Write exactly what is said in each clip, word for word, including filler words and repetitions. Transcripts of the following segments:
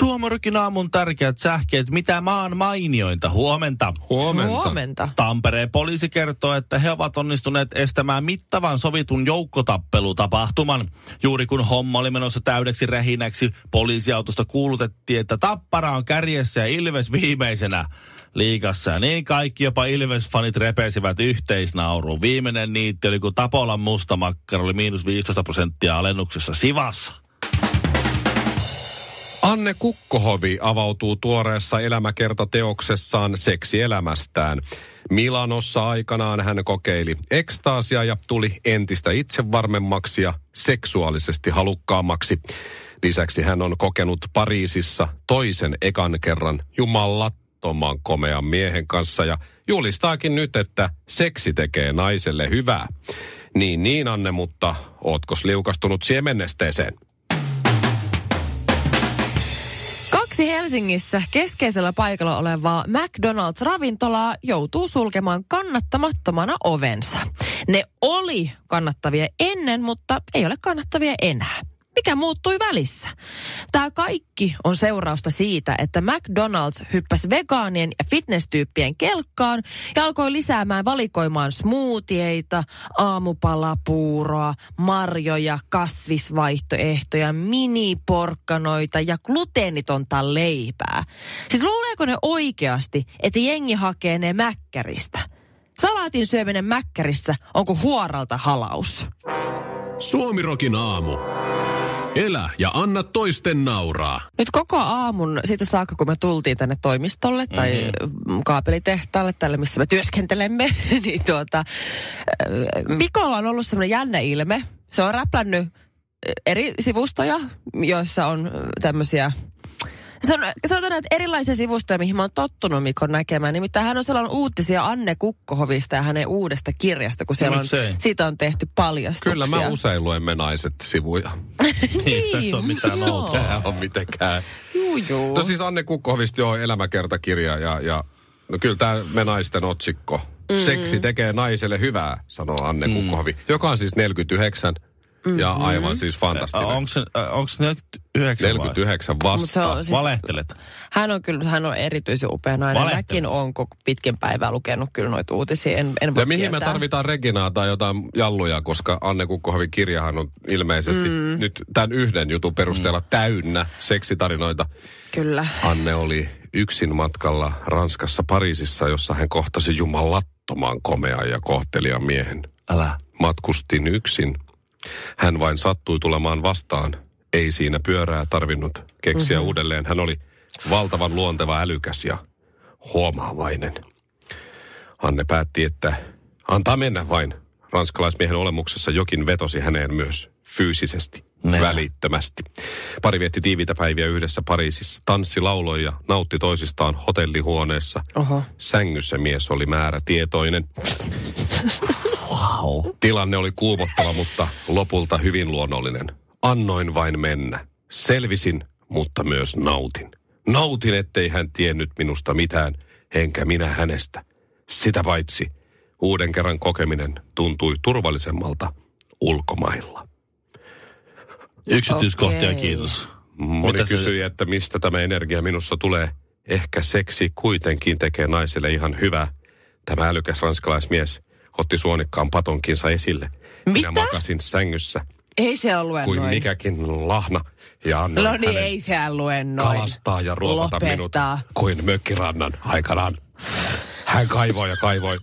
Suomarokin aamun tärkeät sähkeet, mitä maan mainiointa. Huomenta. Huomenta. Huomenta. Tampereen poliisi kertoo, että he ovat onnistuneet estämään mittavan sovitun joukkotappelutapahtuman. Juuri kun homma oli menossa täydeksi rähinäksi, poliisiautosta kuulutettiin, että Tappara on kärjessä ja Ilves viimeisenä liigassa. Niin kaikki, jopa Ilves-fanit repesivät yhteisnauruun. Viimeinen niitti oli, kun Tapolan mustamakkara oli miinus viisitoista prosenttia alennuksessa Sivassa. Anne Kukkohovi avautuu tuoreessa elämäkertateoksessaan seksielämästään. Milanossa aikanaan hän kokeili ekstaasia ja tuli entistä itsevarmemmaksi ja seksuaalisesti halukkaammaksi. Lisäksi hän on kokenut Pariisissa toisen ekan kerran jumalattoman komean miehen kanssa ja julistaakin nyt, että seksi tekee naiselle hyvää. Niin niin Anne, mutta ootkos liukastunut siemennesteeseen? Helsingissä keskeisellä paikalla olevaa McDonald's-ravintolaa joutuu sulkemaan kannattamattomana ovensa. Ne oli kannattavia ennen, mutta ei ole kannattavia enää. Mikä muuttui välissä? Tämä kaikki on seurausta siitä, että McDonald's hyppäsi vegaanien ja fitness-tyyppien kelkkaan ja alkoi lisäämään valikoimaan smoothieita, aamupalapuuroa, marjoja, kasvisvaihtoehtoja, miniporkkanoita ja gluteenitonta leipää. Siis luuleeko ne oikeasti, että jengi hakee ne mäkkäristä? Salaatin syöminen mäkkärissä on kuin huoralta halaus. Suomirokin aamu. Elä ja anna toisten nauraa. Nyt koko aamun, siitä saakka kun me tultiin tänne toimistolle tai mm-hmm. kaapelitehtaalle, tälle missä me työskentelemme, niin tuota, Mikolla on ollut semmoinen jännä ilme. Se on räplännyt eri sivustoja, joissa on tämmöisiä, sanotaan, että erilaisia sivustoja, mihin mä oon tottunut Mikon näkemään. Nimittäin hän on sellainen uutisia Anne Kukkohovista ja hänen uudesta kirjasta, kun siellä on, siitä on tehty paljastuksia. Kyllä mä usein luemme naiset-sivuja. niin, niin, tässä on mitään outoa. Tää on mitenkään. Juu, juu. No siis Anne Kukkohovista joo, elämäkertakirja ja, ja no kyllä tää me naisten otsikko. Mm-hmm. Seksi tekee naiselle hyvää, sanoo Anne mm. Kukkohovi, joka on siis neljäkymmentäyhdeksän. Mm-hmm. Ja aivan siis fantastinen. Onko se neljäkymmentäyhdeksän vai? neljäkymmentäyhdeksän vasta. Siis, valehtelet. Hän on kyllä, hän on erityisen upea nainen. Mäkin on pitkin päivää lukenut kyllä noita uutisia. En, en ja mihin tietää. Me tarvitaan Reginaa tai jotain jalluja, koska Anne Kukkohovin kirjahan on ilmeisesti mm. nyt tämän yhden jutun perusteella mm. täynnä seksitarinoita. Kyllä. Anne oli yksin matkalla Ranskassa Pariisissa, jossa hän kohtasi jumalattoman komean ja kohtelijan miehen. Älä. Matkustin yksin. Hän vain sattui tulemaan vastaan. Ei siinä pyörää tarvinnut keksiä mm-hmm. uudelleen. Hän oli valtavan luonteva, älykäs ja huomaavainen. Anne päätti, että antaa mennä vain. Ranskalaismiehen olemuksessa jokin vetosi häneen myös fyysisesti, Nää. välittömästi. Pari vietti tiiviitä päiviä yhdessä Pariisissa. Tanssi, lauloi ja nautti toisistaan hotellihuoneessa. Oho. Sängyssä mies oli määrätietoinen. Wow. Tilanne oli kuumottava, mutta lopulta hyvin luonnollinen. Annoin vain mennä. Selvisin, mutta myös nautin. Nautin, ettei hän tiennyt minusta mitään, enkä minä hänestä. Sitä paitsi uuden kerran kokeminen tuntui turvallisemmalta ulkomailla. Yksityiskohtia, okay. Kiitos. Moni Mitä kysyi, se... että mistä tämä energia minussa tulee. Ehkä seksi kuitenkin tekee naiselle ihan hyvää. Tämä älykäs ranskalaismies otti suonikkaan patonkinsa esille. Mitä? Minä makasin sängyssä. Ei se luennoin. Kuin mikäkin lahna. Ja annoin no niin, ei se luennoin. Kalastaa ja ruokata Lopettaa. minut kuin mökkirannan aikanaan. Hän kaivoi ja kaivoi.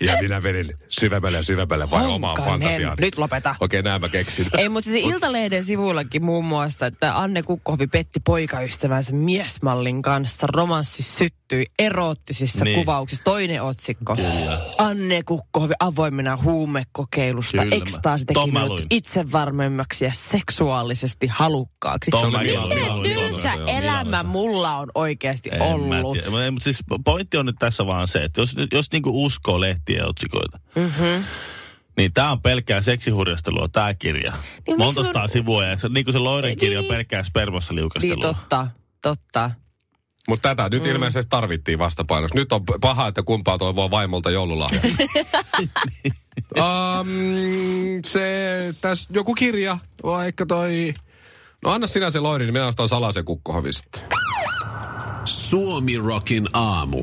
Ja minä vedin syvemmälle ja syvemmälle vai omaan fantasiaan. Nyt lopeta. Okei, okay, näin mä keksin. Ei, mutta siis Iltalehden sivuillakin muun muassa, että Anne Kukkohovi petti poikaystävänsä miesmallin kanssa romanssisyt. viihtyy eroottisissa niin. kuvauksissa. Toinen otsikko. Kyllä. Anne Kukkohovi avoimena huumekokeilusta. Ekstaasi teki minut itsevarmemmaksi ja seksuaalisesti halukkaaksi. Miten tylsä elämä mulla on oikeasti en ollut? Ei, mutta siis pointti on nyt tässä vaan se, että jos, jos niinku uskoo lehtien otsikoita, mm-hmm. niin tää on pelkkää seksihurjastelua, tää kirja. Niin, montastaan on... sivua ja se, niin kuin se Loiren kirja niin. pelkkää spermassa liukastelua. Niin totta, totta. Mutta tätä nyt mm. ilmeisesti tarvittiin vastapainoksi. Nyt on paha, että kumpaa toivoo vaimolta joululahja. um, se, tässä joku kirja, vaikka toi... No anna sinä se Loiri, niin minä ostan salaisen Kukkohovista. Suomi Rockin aamu.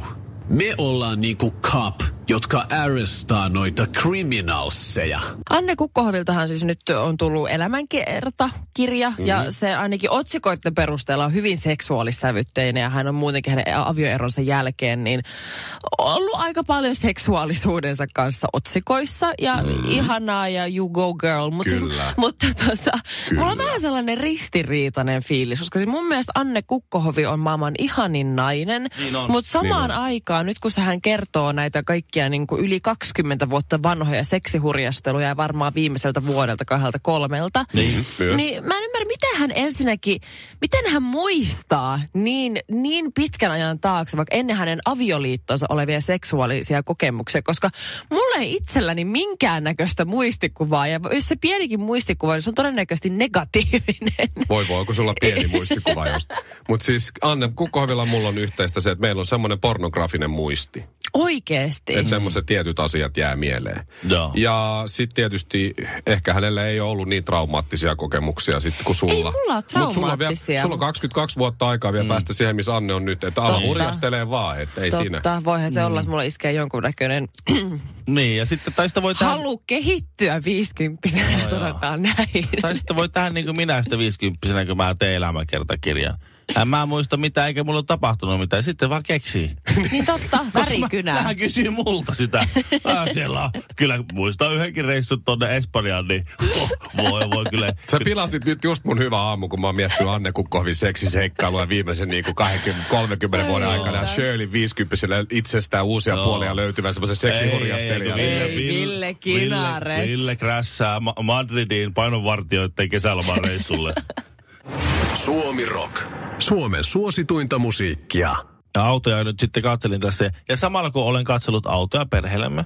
Me ollaan niinku cop, jotka arrestaa noita criminalseja. Anne Kukkohoviltahan siis nyt on tullut elämänkerta-kirja, mm-hmm. ja se ainakin otsikoiden perusteella on hyvin seksuaalissävytteinen, ja hän on muutenkin hänen avioeronsa jälkeen niin ollut aika paljon seksuaalisuudensa kanssa otsikoissa, ja mm. ihanaa ja you go girl. Mut siis, mutta tota, mulla on vähän sellainen ristiriitainen fiilis, koska siis mun mielestä Anne Kukkohovi on maailman ihanin nainen, niin on, mutta samaan niin aikaan, nyt kun hän kertoo näitä kaikkia niin kuin yli kaksikymmentä vuotta vanhoja seksihurjasteluja ja varmaan viimeiseltä vuodelta kahdelta kolmelta. Niin, niin mä en ymmärrä, miten hän ensinnäkin, miten hän muistaa niin, niin pitkän ajan taakse, vaikka ennen hänen avioliittonsa olevia seksuaalisia kokemuksia, koska mulla ei itselläni minkäännäköistä muistikuvaa, ja jos se pienikin muistikuva, niin se on todennäköisesti negatiivinen. Voi voi, kun sulla on pieni muistikuva just. Mutta siis Anne Kukkohovilla mulla on yhteistä se, että meillä on semmoinen pornografinen muisti. Oikeesti? Että semmoiset tietyt asiat jää mieleen. Ja, ja sitten tietysti ehkä hänellä ei ole ollut niin traumaattisia kokemuksia sitten kuin sulla. Ei mulla ole traumaattisia. Sulla, sulla on kaksikymmentäkaksi vuotta aikaa vielä mm. päästä siihen, missä Anne on nyt. Että ala hurjastelee vaan, että ei totta. Siinä. Totta, voihan se mm. olla, että mulla iskee jonkunnäköinen... niin, ja sitten tai sitä voi tähän... Halu kehittyä viisikymppisenä, no, sanotaan näin. Tai sitten voi tähän niin kuin minä sitä viisikymppisenä, kun mä teen elämäkertakirjan. En mä muista mitään, eikä mulla ole tapahtunut mitään. Sitten vaan keksii. Niin totta, värikynää. Hän kysyy multa sitä. Mä siellä on. Kyllä muistan yhdenkin reissun tonne Espanjaan, niin oh, voi voi kyllä. Sä pilasit nyt just mun hyvä aamu, kun mä oon miettinyt Anne Kukkohovin seksiseikkailua viimeisen niin kuin kaksikymmentä kolmekymmentä vuoden aikana. Ja Shirley viisikymppisenä itsestään uusia no. puolia löytyvän semmoisen seksihurjastelijan. Ei, ei, Ville, Ville Kinaret. Ville, Ville krässää Ma- Madridin painonvartijoiden kesälomareissulle. Suomi Rock. Suomen suosituinta musiikkia. Autoja nyt sitten katselin tässä. Ja samalla kun olen katsellut autoja perheellemme,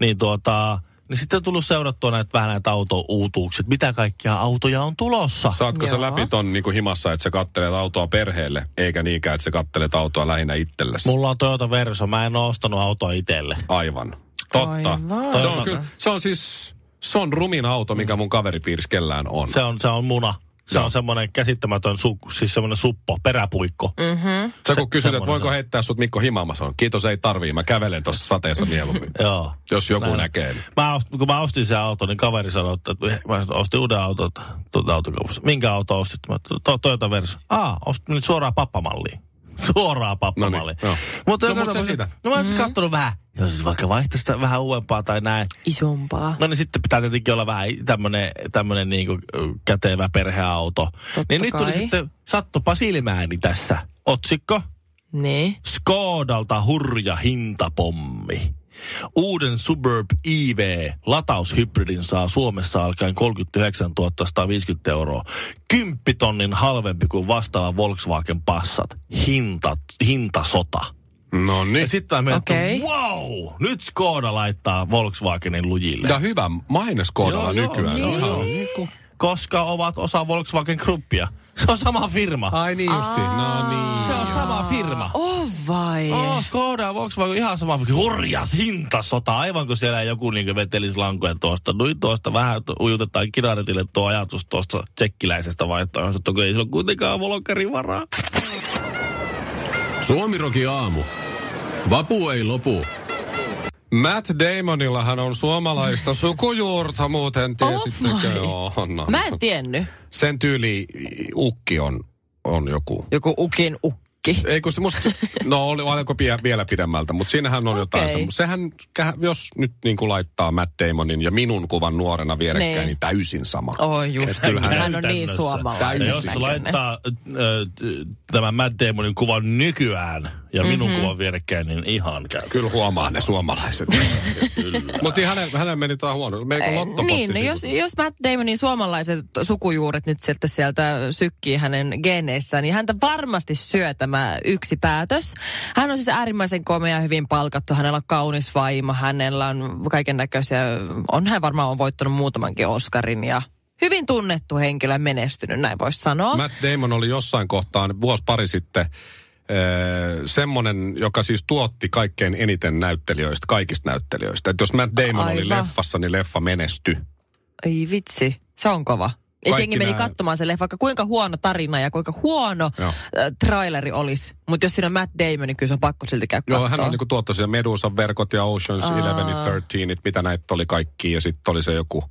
niin tuota... Niin sitten on tullut seurattua näitä vähän näitä auto-uutuuksia, mitä kaikkia autoja on tulossa. Saatko sä läpi ton niin kuin himassa, että sä kattelet autoa perheelle, eikä niinkään, että sä kattelet autoa lähinnä itsellesi? Mulla on Toyota Verso, mä en oo ostanut autoa itselle. Aivan. Totta. Aivan. Se on, kyllä, se on siis, se on rumin auto, mikä mun kaveripiirissä kellään on. Se on, se on muna. Se no. on semmoinen käsittämätön, su, siis semmoinen suppo, peräpuikko. Mm-hmm. Sä kun se, kysyt, että voinko se... heittää sut Mikko himaan, mä sanon, kiitos, ei tarvii, mä kävelen tuossa sateessa mieluummin. Joo. Jos joku mä, näkee. Mä ost, kun mä ostin sen auton, niin kaveri sanoi, että mä ostin uuden auton tuolta autokaupasta. Minkä auto ostit? Mä, to, Toyota Verso. Aa, ostin nyt suoraan pappamalliin. Suoraan pappamalliin. No niin, mutta no, se siitä. No mä oon mm-hmm. katsonut vähän. Jos vaikka vaihtaisi vähän uudempaa tai näin. Isompaa. No niin sitten pitää tietenkin olla vähän tämmönen, tämmönen niinku kätevä perheauto. Totta niin kai. Nyt tuli sitten, sattupa silmääni tässä, otsikko. Niin. Skodalta hurja hintapommi. Uuden Superb E V lataushybridin saa Suomessa alkaen kolmekymmentäyhdeksäntuhatta sataviisikymmentä euroa. kymmenen tonnin halvempi kuin vastaava Volkswagen Passat. Hinta, hintasota. No niin. Ja sitten on mennyt, okay. wow, nyt Skoda laittaa Volkswagenin lujille. Ja hyvä maine Skodalla nykyään. Joo, niin. on, niin kuin, koska ovat osa Volkswagen Groupia. Se on sama firma. Ai niin justi. No niin. Se on sama firma. Oh vai. Oh, Skoda ja Volkswagen ihan sama. Hurjas hintasota. Aivan kun siellä joku niinku vetelisi lankoja tuosta. Noin tuosta vähän ujutetaan kinaretille tuo ajatus tuosta tsekkiläisestä vaihtoehdosta. Toki ei sillä kuitenkaan volkkari varaa. Suomirokin aamu. Vapu ei lopu. Matt Damonillahan on suomalaista sukujuurta, muuten tiesittekö? Oh no. Mä en tiennyt. Sen tyyli ukki on, on joku. Joku ukin ukki. rikki. Ei kun se musta, no oli alkoi vielä pidemmältä, mutta siinähän on jotain okay. semmoista. Sehän, jos nyt niin kuin laittaa Matt Damonin ja minun kuvan nuorena vierekkäin, ne. Niin täysin sama. Oh just, hän, hän on niin suomalainen. Jos laittaa äh, tämän Matt Damonin kuvan nykyään ja mm-hmm. minun kuvan vierekkäin, niin ihan käy. Kyllä huomaa ne suomalaiset. Mutta hänen, hänen meni tämä huono. Menikö lottopotti? Niin, no jos, jos Matt Damonin suomalaiset sukujuuret nyt sieltä sieltä sykkii hänen geeneissään, niin häntä varmasti syö tämä yksi päätös. Hän on siis äärimmäisen komea, hyvin palkattu, hänellä on kaunis vaimo, hänellä on kaiken näköisiä, on hän varmaan on voittanut muutamankin Oscarin ja hyvin tunnettu henkilö, menestynyt, näin voisi sanoa. Matt Damon oli jossain kohtaan vuosi pari sitten Öö, semmonen, joka siis tuotti kaikkein eniten näyttelijöistä, kaikista näyttelijöistä. Että jos Matt Damon Aivan. oli leffassa, niin leffa menestyi. Ei vitsi, se on kova. Et jengi meni katsomaan se leffa, vaikka kuinka huono tarina ja kuinka huono Joo. traileri olisi. Mutta jos siinä on Matt Damon, niin kyllä se on pakko silti käy katsoa. Joo, hän on niinku tuottanut siellä Medusan verkot ja Ocean's Aa. eleven ja thirteen, mitä näitä oli kaikki. Ja sitten oli se joku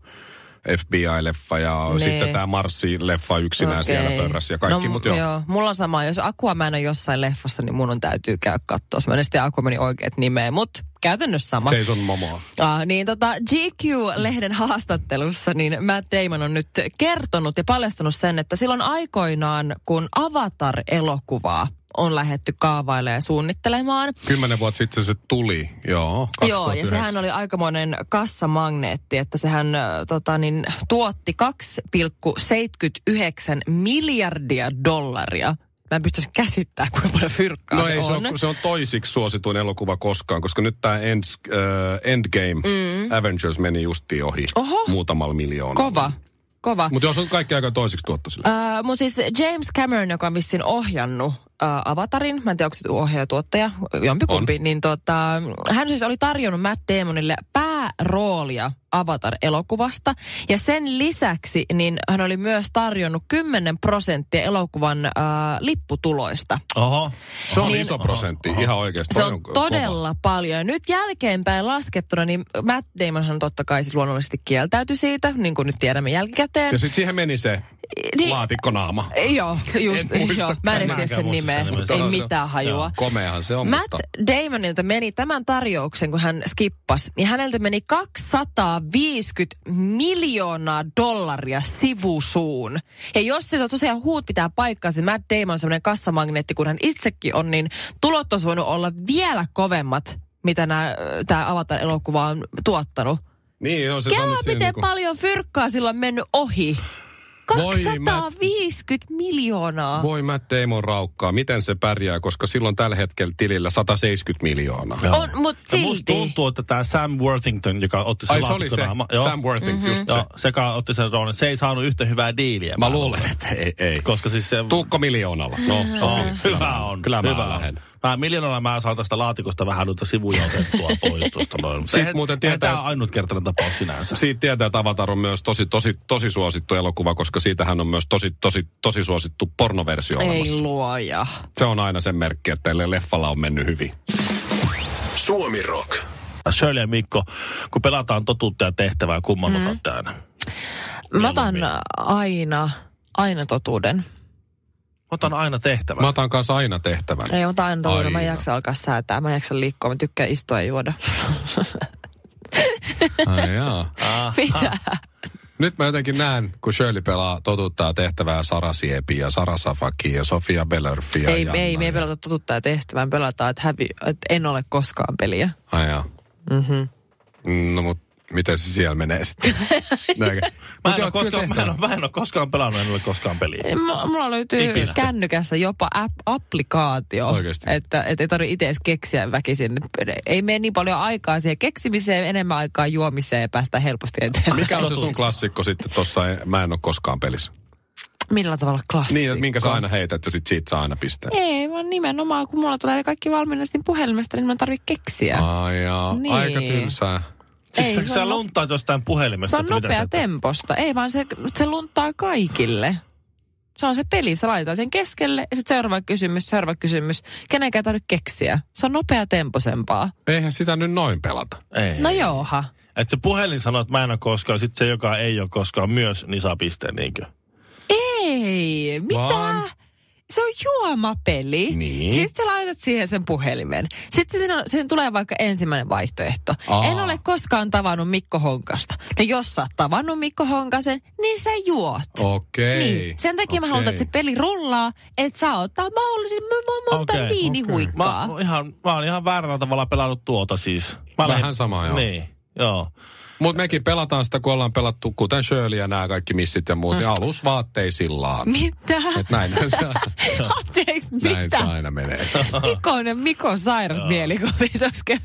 F B I-leffa ja ne. Sitten tämä Marssi-leffa yksinään okay. siellä pörrässä ja kaikki, no, mut joo. joo. Mulla on sama, jos Aquaman on jossain leffassa, niin mun on täytyy käydä katsoa. Mä en sitten Aquamanin oikeat nimeä, mutta käytännössä sama. Jason Momoa. Ah, niin tota G Q-lehden haastattelussa, niin Matt Damon on nyt kertonut ja paljastanut sen, että silloin aikoinaan, kun Avatar-elokuvaa on lähdetty kaavailemaan ja suunnittelemaan. Kymmenen vuotta sitten se tuli, joo. Joo, ja sehän oli aikamoinen kassamagneetti, että sehän tota, niin, tuotti kaksi pilkku seitsemänkymmentäyhdeksän miljardia dollaria. Mä en pystyisi käsittämään, kuinka paljon fyrkkaa no se, ei, se on. No ei, se on toisiksi suosituin elokuva koskaan, koska nyt tämä end, uh, Endgame, mm. Avengers meni justiin ohi Oho. muutamalla miljoonalla. Kova. Kova. Mutta jos on kaikki aika toisiksi tuotto sille. Uh, Mutta siis James Cameron, joka on vissiin ohjannut uh, Avatarin, mä en tiedä, onko se ohjaaja, tuottaja, jompikumpi, on. Niin tota, hän siis oli tarjonnut Matt Damonille pääroolia Avatar-elokuvasta. Ja sen lisäksi niin hän oli myös tarjonnut kymmenen prosenttia elokuvan äh, lipputuloista. Oho, se on niin, iso prosentti, oho, oho. Ihan oikeasti. Se on, on todella kova. Paljon. Nyt jälkeenpäin laskettuna, niin Matt Damonhan totta kai siis luonnollisesti kieltäytyi siitä, niin kuin nyt tiedämme jälkikäteen. Ja sitten siihen meni se niin, laatikkonaama. Joo, just. En joo, mä en tiedä sen nimeä, mutta ei se, mitään hajua. Joo, komeahan se on. Matt mutta. Damonilta meni tämän tarjouksen, kun hän skippasi, niin häneltä meni kaksisataaviisikymmentä miljoonaa dollaria sivusuun. Ja jos se tosiaan huut pitää paikkaansa, niin Matt Damon on semmoinen kassamagneetti, kun hän itsekin on, niin tulot olisi voinut olla vielä kovemmat, mitä tämä Avatar-elokuva on tuottanut. Niin, on se Kela, miten niin kuin paljon fyrkkaa sillä on mennyt ohi. kaksisataaviisikymmentä Voi miljoonaa. Voi Matt Damon raukkaa. Miten se pärjää, koska silloin tällä hetkellä tilillä sataseitsemänkymmentä miljoonaa. Joo. On, mutta silti. Musta tuntuu, että tämä Sam Worthington, joka otti sen laatikonaama. Ai se oli se, Sam Worthington, mm-hmm. just se. Joo, se, joka otti sen roonin. Se ei saanut yhtä hyvää diiliä. Mä, mä luulen, että ei, ei. Koska siis se Tuukko miljoonalla. No, sopii. No, hyvä on. Kyllä mä hyvä. lähden. Mä miljoonalla mä saan tästä laatikosta vähän noita sivuja otettua pois tuosta noin. Tämä on ainutkertainen tapaus sinänsä. Siitä tietää, että Avatar on myös tosi, tosi, tosi suosittu elokuva, koska siitähän on myös tosi, tosi, tosi suosittu pornoversio olemassa. Ei luoja. Se on aina sen merkki, että teille leffalla on mennyt hyvin. Suomi Rock. Shirley ja Mikko, kun pelataan totuutta ja tehtävää, kumman mm. otat aina? Mä otan aina, aina totuuden. Mä otan aina tehtävän. Mä otan kanssa aina tehtävän. Ei, mä otan aina totuuden. Mä en jaksa alkaa säätää. Mä en jaksa liikkua. Mä tykkään istua ja juoda. Ai jaa. Mitä? Nyt mä jotenkin näen, kun Shirley pelaa totuuttaa tehtävää Sara Siepi ja Sara Safaki ja Sofia Belörfi ja Ei, Janna ei, me ei ja pelata totuuttaa tehtävää. Pelataan, että hävi, et en ole koskaan peliä. Ai jaa. Mhm. No mut miten se siellä menee sitten? mä, en Mut joo, koskaan, mä, en ole, mä en ole koskaan pelannut, en ole koskaan peliä. M- mulla löytyy Ikistä. Kännykässä jopa app- applikaatio. Oikeasti. Että et ei tarvitse itse edes keksiä väkisin. Ei mene niin paljon aikaa siihen keksimiseen, enemmän aikaa juomiseen ja päästä helposti eteenpäin. Mikä on se sun klassikko sitten tuossa mä en ole koskaan pelissä? Millä tavalla klassikko? Niin, että minkä sä aina heität, että sit siitä saa aina pistää. Ei, vaan nimenomaan kun mulla tulee kaikki valmiina sitten puhelimesta, niin mä en tarvitse keksiä. Ai jaa, niin. Aika tylsää. Siis ei, sä lunttaat jostain puhelimesta. Se on nopea temposta. Ei vaan se, se lunttaa kaikille. Se on se peli. Se laitetaan sen keskelle ja sitten seuraava kysymys, seuraava kysymys. Kenenkään ei tarvitse keksiä. Se on nopea temposempaa. Eihän sitä nyt noin pelata. Ei. No jooha. Että se puhelin sanoo, että mä en ole koskaan. Sitten se, joka ei ole koskaan myös, niin saa pisteen niinkö? Ei. Mitä? Vaan. se on juomapeli. Niin. Sitten sä laitat siihen sen puhelimen. Sitten siinä, siinä tulee vaikka ensimmäinen vaihtoehto. Aa. En ole koskaan tavannut Mikko Honkasta. No jos sä oot tavannut Mikko Honkasen, niin sä juot. Okei. Okay. Niin. Sen takia okay. mä haluan, että se peli rullaa, että sä ottaa mahdollisimman monta okay. viinihuikkaa. Okay. Mä, ihan, mä oon ihan väärällä tavalla pelannut tuota siis. Mä Vähän lähin... samaa joo. Niin, joo. Mutta mekin pelataan sitä, kun ollaan pelattu, kuten Shirley ja nämä kaikki missit ja muut, mm. niin alusvaatteisillaan. Mitä? Että näinhän se aina. Anteeksi, mitä? Näin se aina menee. Mikonen, Mikon sairaat mielikuvit äsken.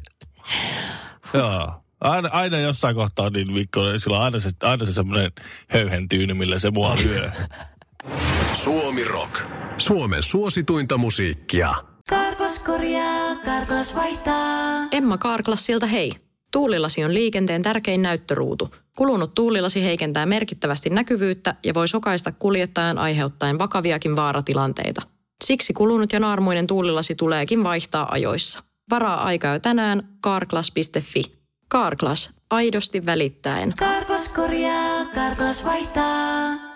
Joo. Aina, aina jossain kohtaa niin Mikko, sillä on aina se, aina se semmoinen höyhentyyny, millä se mua lyö. Suomi Rock. Suomen suosituinta musiikkia. Carglass korjaa, Carglass vaihtaa. Emma Carglassilta hei. Tuulilasi on liikenteen tärkein näyttöruutu. Kulunut tuulilasi heikentää merkittävästi näkyvyyttä ja voi sokaista kuljettajan aiheuttaen vakaviakin vaaratilanteita. Siksi kulunut ja naarmuinen tuulilasi tuleekin vaihtaa ajoissa. Varaa aikaa jo tänään carglass piste fi. Carglass, aidosti välittäen. Carglass korjaa, Carglass vaihtaa.